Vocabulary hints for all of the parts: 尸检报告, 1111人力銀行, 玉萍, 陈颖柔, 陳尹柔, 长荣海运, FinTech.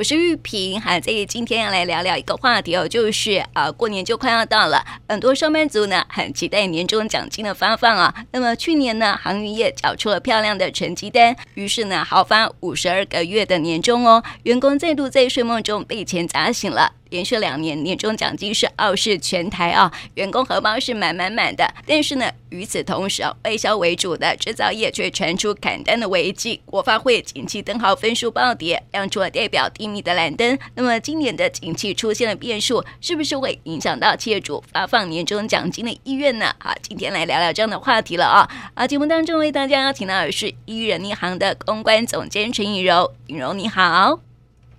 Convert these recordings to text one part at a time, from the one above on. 我是玉萍，还在今天要来聊聊一个话题哦，就是过年就快要到了，很多上班族呢很期待年终奖金的发放啊。那么去年呢，航运业缴出了漂亮的成绩单，于是呢豪发52个月的年终哦，员工再度在睡梦中被钱砸醒了。连续2年年终奖金是傲视全台啊，员工荷包是满的。但是呢，与此同时啊，外销为主的制造业却传出砍单的危机。国发会景气灯号分数暴跌，亮出了代表低迷的蓝灯。那么今年的景气出现了变数，是不是会影响到企业主发放年终奖金的意愿呢？好，今天来聊聊这样的话题了啊。好，节目当中为大家邀请到的是一人银行的公关总监陈颖柔，颖柔你好。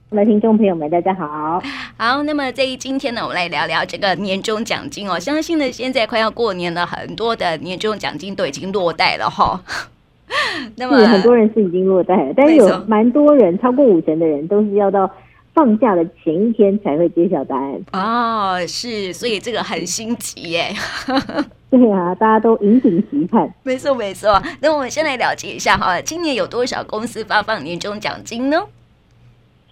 各位听众朋友们大家好。好，那么在今天呢，我们来聊聊这个年终奖金哦。相信呢现在快要过年了，很多的年终奖金都已经落袋了哈、哦。那么很多人是已经落袋了，但是有蛮多人，超过50%的人都是要到放假的前一天才会揭晓答案。哦，是，所以这个很心急耶。对啊，大家都引颈期盼。没错没错。那我们先来了解一下哈，今年有多少公司发放年终奖金呢？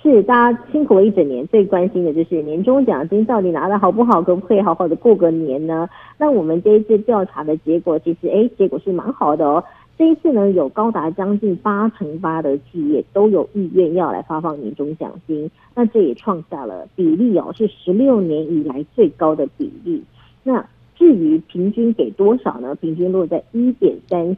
是，大家辛苦了一整年，最关心的就是年终奖金到底拿得好不好，可不可以好好的过个年呢？那我们这一次调查的结果，其实结果是蛮好的哦。这一次呢，有高达将近88%的企业都有意愿要来发放年终奖金，那这也创下了比例哦，是16年以来最高的比例。那至于平均给多少呢？平均落在 1.34，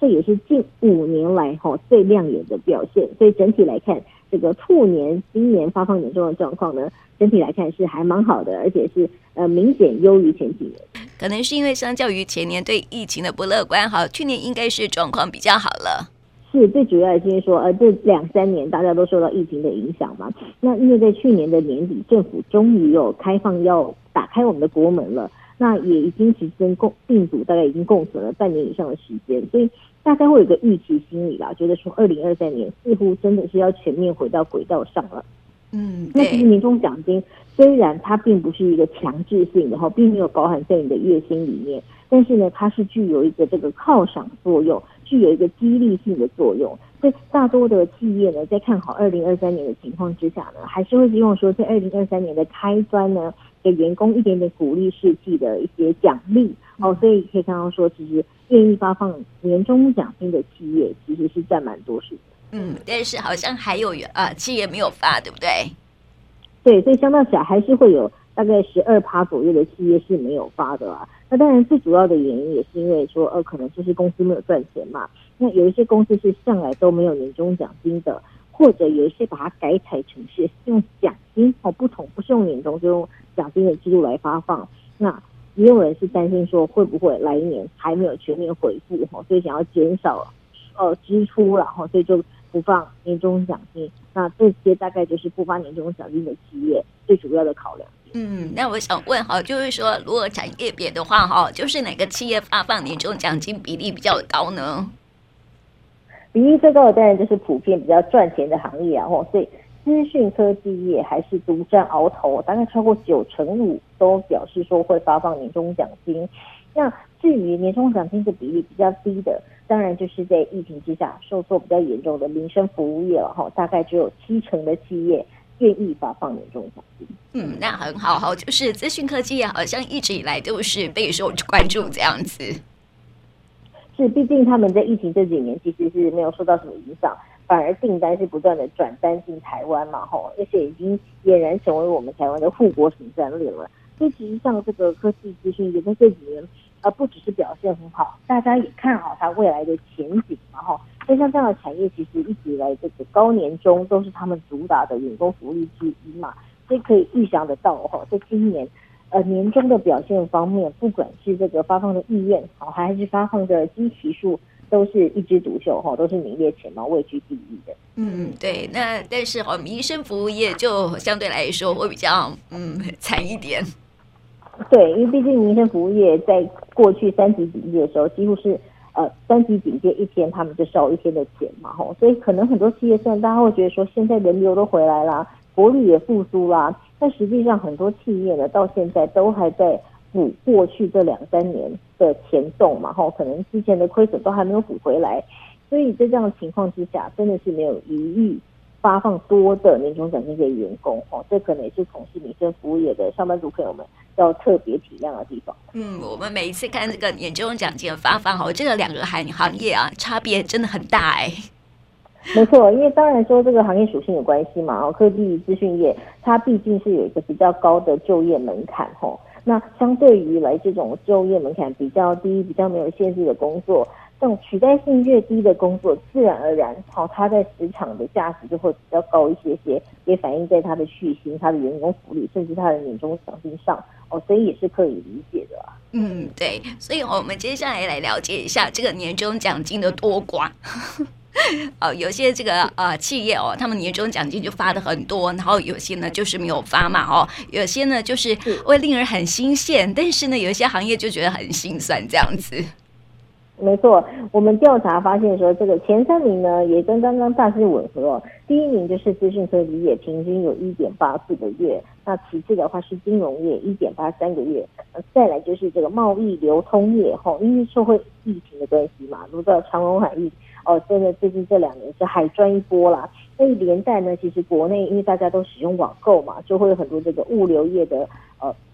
这也是近5年来最亮眼的表现。所以整体来看，这个兔年今年发放年终的状况呢，整体来看是还蛮好的，而且是明显优于前几年。可能是因为相较于前年对疫情的不乐观，好，去年应该是状况比较好了。是，最主要的就是说，这2-3年大家都受到疫情的影响嘛。那因为在去年的年底，政府终于有开放要打开我们的国门了，那也已经其实跟病毒大概已经共存了半年以上的时间，所以大概会有个预期心理啦，觉得说2023年似乎真的是要全面回到轨道上了。嗯，那其实年终奖金虽然它并不是一个强制性的，并没有包含在你的月薪里面，但是呢，它是具有一个这个犒赏作用，具有一个激励性的作用。所以大多的企业呢，在看好2023年的情况之下呢，还是会希望说在2023年的开端呢，给员工一点点鼓励士气的一些奖励。所以可以看到说，其实愿意发放年终奖金的企业其实是占蛮多数的。嗯，但是好像还有企业没有发，对不对？对，所以相当起来还是会有大概 12% 左右的企业是没有发的啊。那当然最主要的原因也是因为说可能就是公司没有赚钱嘛。那有一些公司是向来都没有年终奖金的，或者有一些把它改采成是用奖金不同，不是用年终，就用奖金的制度来发放。那也有人是担心说会不会来一年还没有全面恢复，所以想要减少支出啦，所以就不放年终奖金。那这些大概就是不发年终奖金的企业最主要的考量。嗯，那我想问就是说如果产业别的话就是哪个企业发放年终奖金比例比较高呢？比例最高的当然就是普遍比较赚钱的行业所以资讯科技业还是独占鳌头，大概超过95%都表示说会发放年终奖金。那至于年终奖金的比例比较低的，当然就是在疫情之下受挫比较严重的民生服务业了，大概只有70%的企业愿意发放年终奖金。嗯，那很好，就是资讯科技业好像一直以来都是备受关注这样子。是，毕竟他们在疫情这几年其实是没有受到什么影响，反而订单是不断的转单进台湾嘛，而且已经俨然成为我们台湾的护国神战略了。所以其实像这个科技资讯也在这几年不只是表现很好，大家也看好它未来的前景嘛所以像这样的产业其实一直以来这个高年终都是他们主打的员工福利之一嘛，所以可以预想得到在今年年终的表现方面，不管是这个发放的意愿还是发放的基期数，都是一枝独秀都是名列前茅，位居第一的。嗯，对。那但是民生服务业就相对来说会比较惨一点。对，因为毕竟民生服务业在过去3级警戒的时候，几乎是3级警戒一天他们就少一天的钱嘛所以可能很多企业，虽然大家会觉得说现在人流都回来啦，国旅也复苏啦，但实际上很多企业呢到现在都还在补过去这2-3年的钱洞嘛可能之前的亏损都还没有补回来，所以在这样的情况之下真的是没有余裕发放多的年终奖金给员工哦，这可能也是从事民生服务业的上班族朋友们要特别体谅的地方。嗯，我们每一次看这个年终奖金的发放哦，这个两个行业啊，差别真的很大哎。没错，因为当然说这个行业属性有关系嘛，科技资讯业它毕竟是有一个比较高的就业门槛哦，那相对于来这种就业门槛比较低、比较没有限制的工作，这种取代性越低的工作，自然而然哦，它在市场的价值就会比较高一些些，也反映在它的续薪、它的员工福利，甚至它的年终奖金上哦，所以也是可以理解的啊。嗯，对，所以我们接下来来了解一下这个年终奖金的多寡。有些这个企业哦，他们年终奖金就发的很多，然后有些呢就是没有发嘛哦，有些呢就是会令人很新鲜，但是呢有一些行业就觉得很心酸这样子。没错，我们调查发现说，这个前三名呢也跟刚刚大致吻合哦。第一名就是资讯科技业，平均有 1.84 个月，那其次的话是金融业 1.83 个月，再来就是这个贸易流通业哦，因为社会疫情的关系嘛，如果长荣海运哦，真的最近这2年是海赚一波啦。所以连带呢，其实国内因为大家都使用网购嘛，就会有很多这个物流业的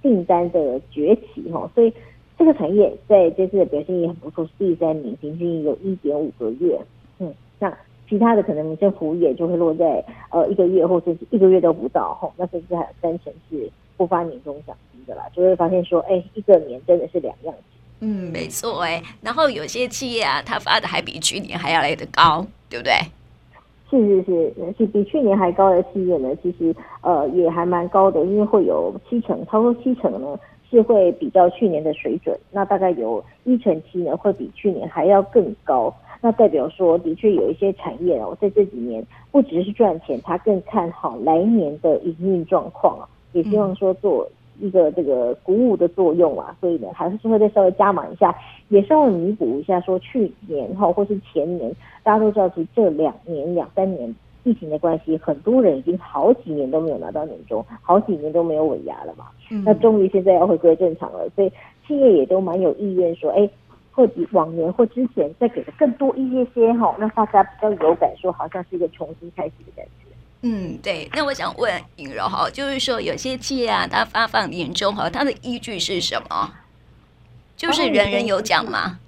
订单的崛起哦，所以这个产业在这次的表现也很不错，第3名，平均有 1.5 个月。嗯，那其他的可能民生服务业就会落在1个月或者是1个月都不到哦，那甚至还有30%是不发年终奖金的啦，就会发现说，哎，一个年真的是两样子。嗯，没错哎，然后有些企业啊，它发的还比去年还要来得高，对不对？是，比去年还高的企业呢，其实也还蛮高的，因为会有7成，超过7成呢是会比较去年的水准，那大概有1成7呢会比去年还要更高，那代表说的确有一些产业哦，在这几年不只是赚钱，它更看好来年的营运状况啊，也希望说做一个这个鼓舞的作用啊，所以呢还是会再稍微加码一下，也稍微弥补一下说去年后或是前年，大家都知道其实这2年2-3年疫情的关系，很多人已经好几年都没有拿到年终，好几年都没有尾牙了嘛，那终于现在要回归正常了，所以企业也都蛮有意愿说，哎，会比往年或之前再给的更多一些些哈，让大家比较有感受，好像是一个重新开始的感觉。嗯，对。那我想问尹柔哈，就是说有些企业啊，它发放年终哈，它的依据是什么？就是人人有奖吗？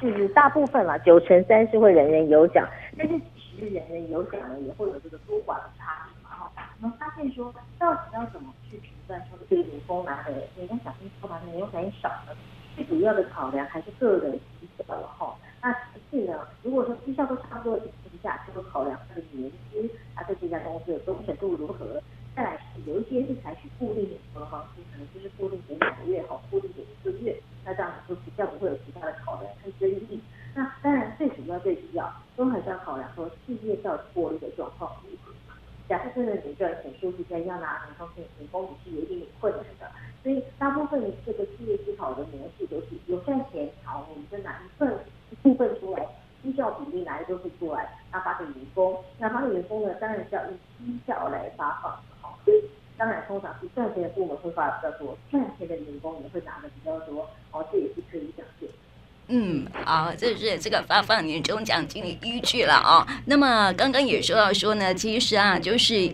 是大部分啦，93%是会人人有奖，但是其实人人有奖呢，也会有这个多寡的差异嘛哈。我们发现说，到底要怎么去评断说这个员工拿的年终奖金多拿的年终奖金少呢？最主要的考量还是个人绩效了哈。那其次呢，如果说绩效都差不多的情况下，就会考量这个年资，对这家公司的忠诚度如何。再来是有一些是采取固定的方式，可能就是固定给2个月哈，固定给1个月，那这样就比较不会有其他的考量跟争议。那当然最主要都还是要考量说企业到底获利的状况如何。假设真的你赚钱数字在要拿年终奖金，公司是有一点点困难的，所以大部分这个企业思考的模式都是有赚钱，好，我们就拿一部分出来。绩效比例拿一个会出来，那发给员工，呢当然是要以绩效来发放的哦。所以当然通常是赚钱的部门会发的比较多，赚钱的员工也会拿的比较多哦，这也是可以想见。嗯，好，这是这个发放年终奖金的依据了哦。那么刚刚也说到说呢，其实啊，就是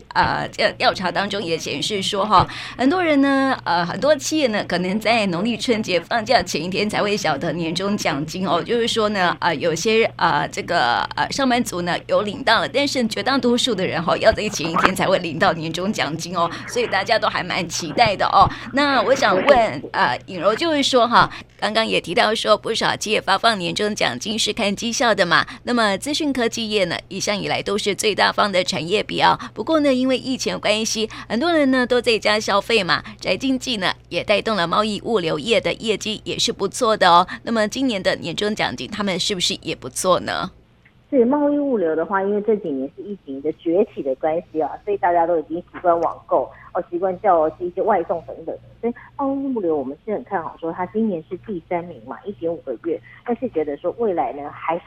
调查当中也显示说哈，很多人呢，很多企业呢，可能在农历春节放假前一天才会晓得年终奖金哦。就是说呢，有些这个上班族呢有领到了，但是绝大多数的人哈，要在前一天才会领到年终奖金哦，所以大家都还蛮期待的哦。那我想问尹柔，就是说哈，刚刚也提到说不少企业发放年终奖金是看绩效的嘛，那么资讯科技业呢一向以来都是最大方的产业表，不过呢因为疫情关系，很多人呢都在家消费嘛，宅经济呢也带动了贸易物流业的业绩也是不错的哦，那么今年的年终奖金他们是不是也不错呢？是，贸易物流的话，因为这几年是疫情的崛起的关系啊，所以大家都已经习惯网购习惯叫一些外送等等，所以贸易物流我们是很看好说它今年是第3名嘛， 1.5 个月，但是觉得说未来呢还是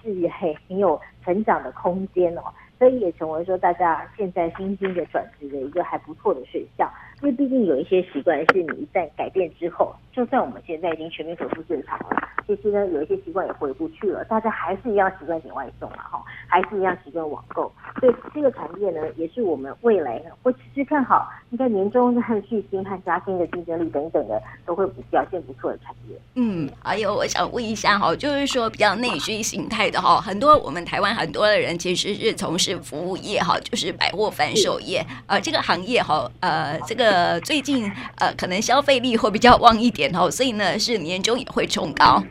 很有成长的空间哦，所以也成为说大家现在新兴的转职的一个还不错的选项。因为毕竟有一些习惯是你一旦改变之后，就算我们现在已经全面恢复正常了，其实呢有一些习惯也回不去了，大家还是一样习惯点外送啊，还是一样习惯网购。所以这个产业呢，也是我们未来会持续看好，应该年终和续薪和加薪的竞争力等等的，都会表现不错的产业。嗯，还有我想问一下哈，就是说比较内需形态的哈，很多我们台湾很多的人其实是从事服务业哈，就是百货贩售业，这个行业哈，这个最近可能消费力会比较旺一点哦，所以呢是年终也会冲高。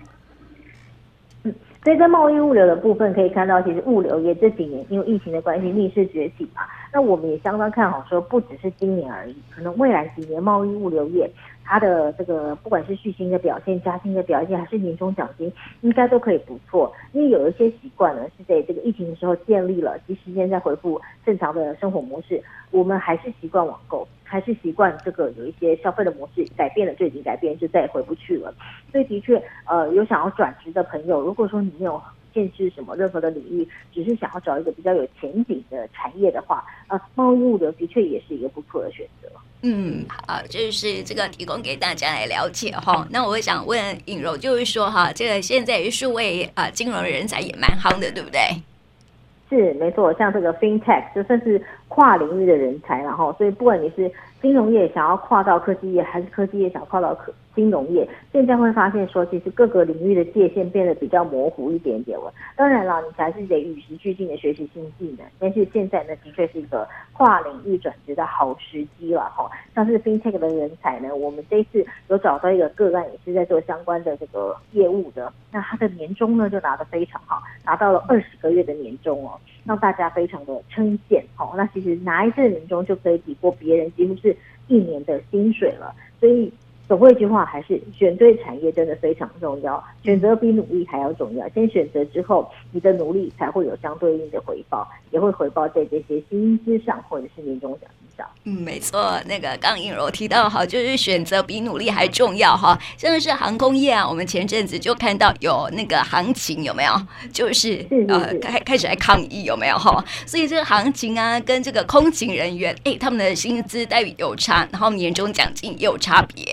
所以在贸易物流的部分可以看到，其实物流业这几年因为疫情的关系逆势崛起嘛，那我们也相当看好说，不只是今年而已，可能未来几年贸易物流业它的这个不管是续薪的表现、加薪的表现，还是年终奖金，应该都可以不错。因为有一些习惯呢是在这个疫情的时候建立了，即时间在恢复正常的生活模式，我们还是习惯网购，还是习惯这个有一些消费的模式改变了，就已经改变，就再也回不去了。所以的确，有想要转职的朋友，如果说你没有限制什么任何的领域，只是想要找一个比较有前景的产业的话，贸易物流的确也是一个不错的选择。嗯，好，就是这个提供给大家来了解哈。那我想问尹柔，就是说哈，这个现在数位金融人才也蛮夯的，对不对？是没错，像这个 FinTech 就算是跨领域的人才，然后所以不管你是金融业想要跨到科技业，还是科技业想跨到金融业，现在会发现说其实各个领域的界限变得比较模糊一点点了。当然了，你还是得与时俱进的学习新技能，但是现在呢的确是一个跨领域转职的好时机了哈。像是 FinTech 的人才呢，我们这一次有找到一个个案也是在做相关的这个业务的，那他的年终呢就拿得非常好，拿到了20个月的年终哦，让大家非常的称羡哦。那其实拿一次的年终就可以抵过别人几乎是1年的薪水了。所以总归一句话，还是选对产业真的非常重要，选择比努力还要重要。先选择之后，你的努力才会有相对应的回报，也会回报在这些薪资上或者是年终奖金上。嗯，没错，那个刚尹柔提到哈，就是选择比努力还重要哈。像是航空业啊，我们前阵子就看到有那个行情有没有，就是开始来抗议有没有哈？所以这个行情啊，跟这个空勤人员他们的薪资待遇有差，然后年终奖金也有差别。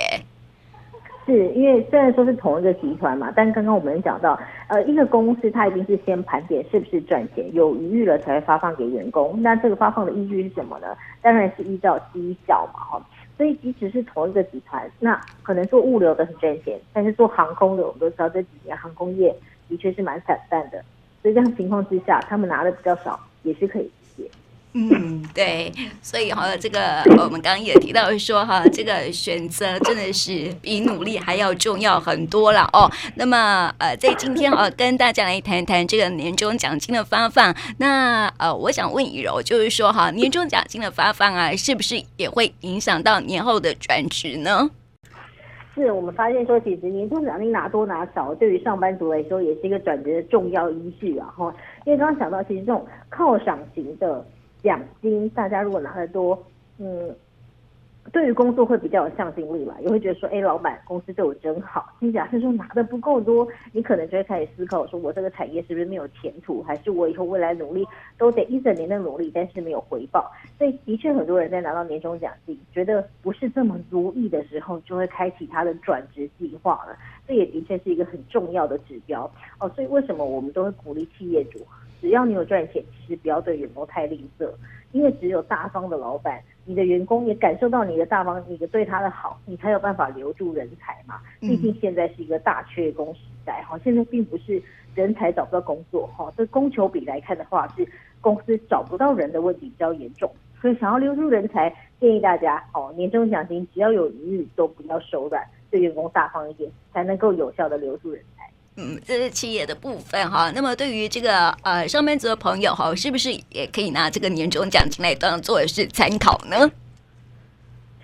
是因为虽然说是同一个集团嘛，但刚刚我们讲到，一个公司它一定是先盘点是不是赚钱，有余裕了才会发放给员工。那这个发放的依据是什么呢？当然是依照绩效嘛，哈。所以即使是同一个集团，那可能做物流的很赚钱，但是做航空的，我们都知道这几年航空业的确是蛮惨淡的。所以这样情况之下，他们拿的比较少，也是可以理解。嗯，对，所以哈，这个我们刚刚也提到说哈，这个选择真的是比努力还要重要很多了哦。那么在今天哈，跟大家来谈谈这个年终奖金的发放。那我想问尹柔，就是说哈，年终奖金的发放啊，是不是也会影响到年后的转职呢？是我们发现说，其实年终奖金拿多拿少，对于上班族来说也是一个转职的重要依据啊。哈，因为刚刚想到，其实这种犒赏型的奖金大家如果拿得多，对于工作会比较有向心力吧，也会觉得说，老板公司对我真好。你假设说拿得不够多，你可能就会开始思考，说我这个产业是不是没有前途，还是我以后未来努力都得一整年的努力，但是没有回报。所以的确很多人在拿到年终奖金，觉得不是这么如意的时候，就会开启他的转职计划了。这也的确是一个很重要的指标哦。所以为什么我们都会鼓励企业主？只要你有赚钱，其实不要对员工太吝啬，因为只有大方的老板，你的员工也感受到你的大方，你对他的好，你才有办法留住人才嘛。毕竟现在是一个大缺工时代，现在并不是人才找不到工作，这供求比来看的话，是公司找不到人的问题比较严重。所以想要留住人才，建议大家年终奖金只要有余裕都不要手软，对员工大方一点，才能够有效的留住人才。嗯，这是企业的部分哈。那么对于这个上班族的朋友哈，是不是也可以拿这个年终奖金来当做是参考呢？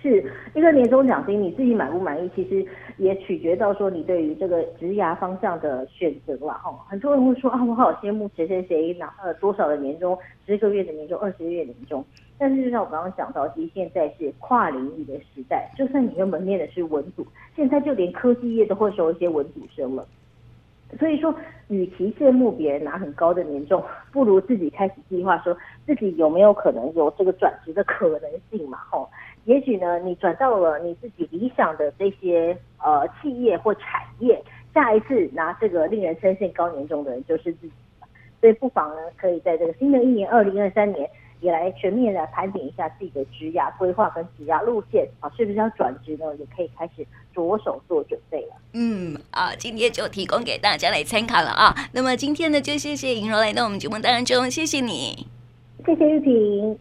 是一个年终奖金，你自己满不满意，其实也取决到说你对于这个职涯方向的选择了哈。很多人会说啊，我好羡慕谁谁谁拿多少的年终，10个月的年终，20个月的年终。但是就像我刚刚讲到，其实现在是跨领域的时代，就算你原本念的是文组，现在就连科技业都会收一些文组生了。所以说，与其羡慕别人拿很高的年终，不如自己开始计划，说自己有没有可能有这个转职的可能性嘛？哦，也许呢，你转到了你自己理想的这些企业或产业，下一次拿这个令人称羡高年终的人就是自己。所以不妨呢，可以在这个新的一年2023年，也来全面来盘点一下自己的职涯规划跟职涯路线啊，是不是要转职呢？也可以开始着手做准备了。今天就提供给大家来参考了啊。那么今天呢，就谢谢莹柔来到我们节目当中，谢谢你，谢谢玉萍。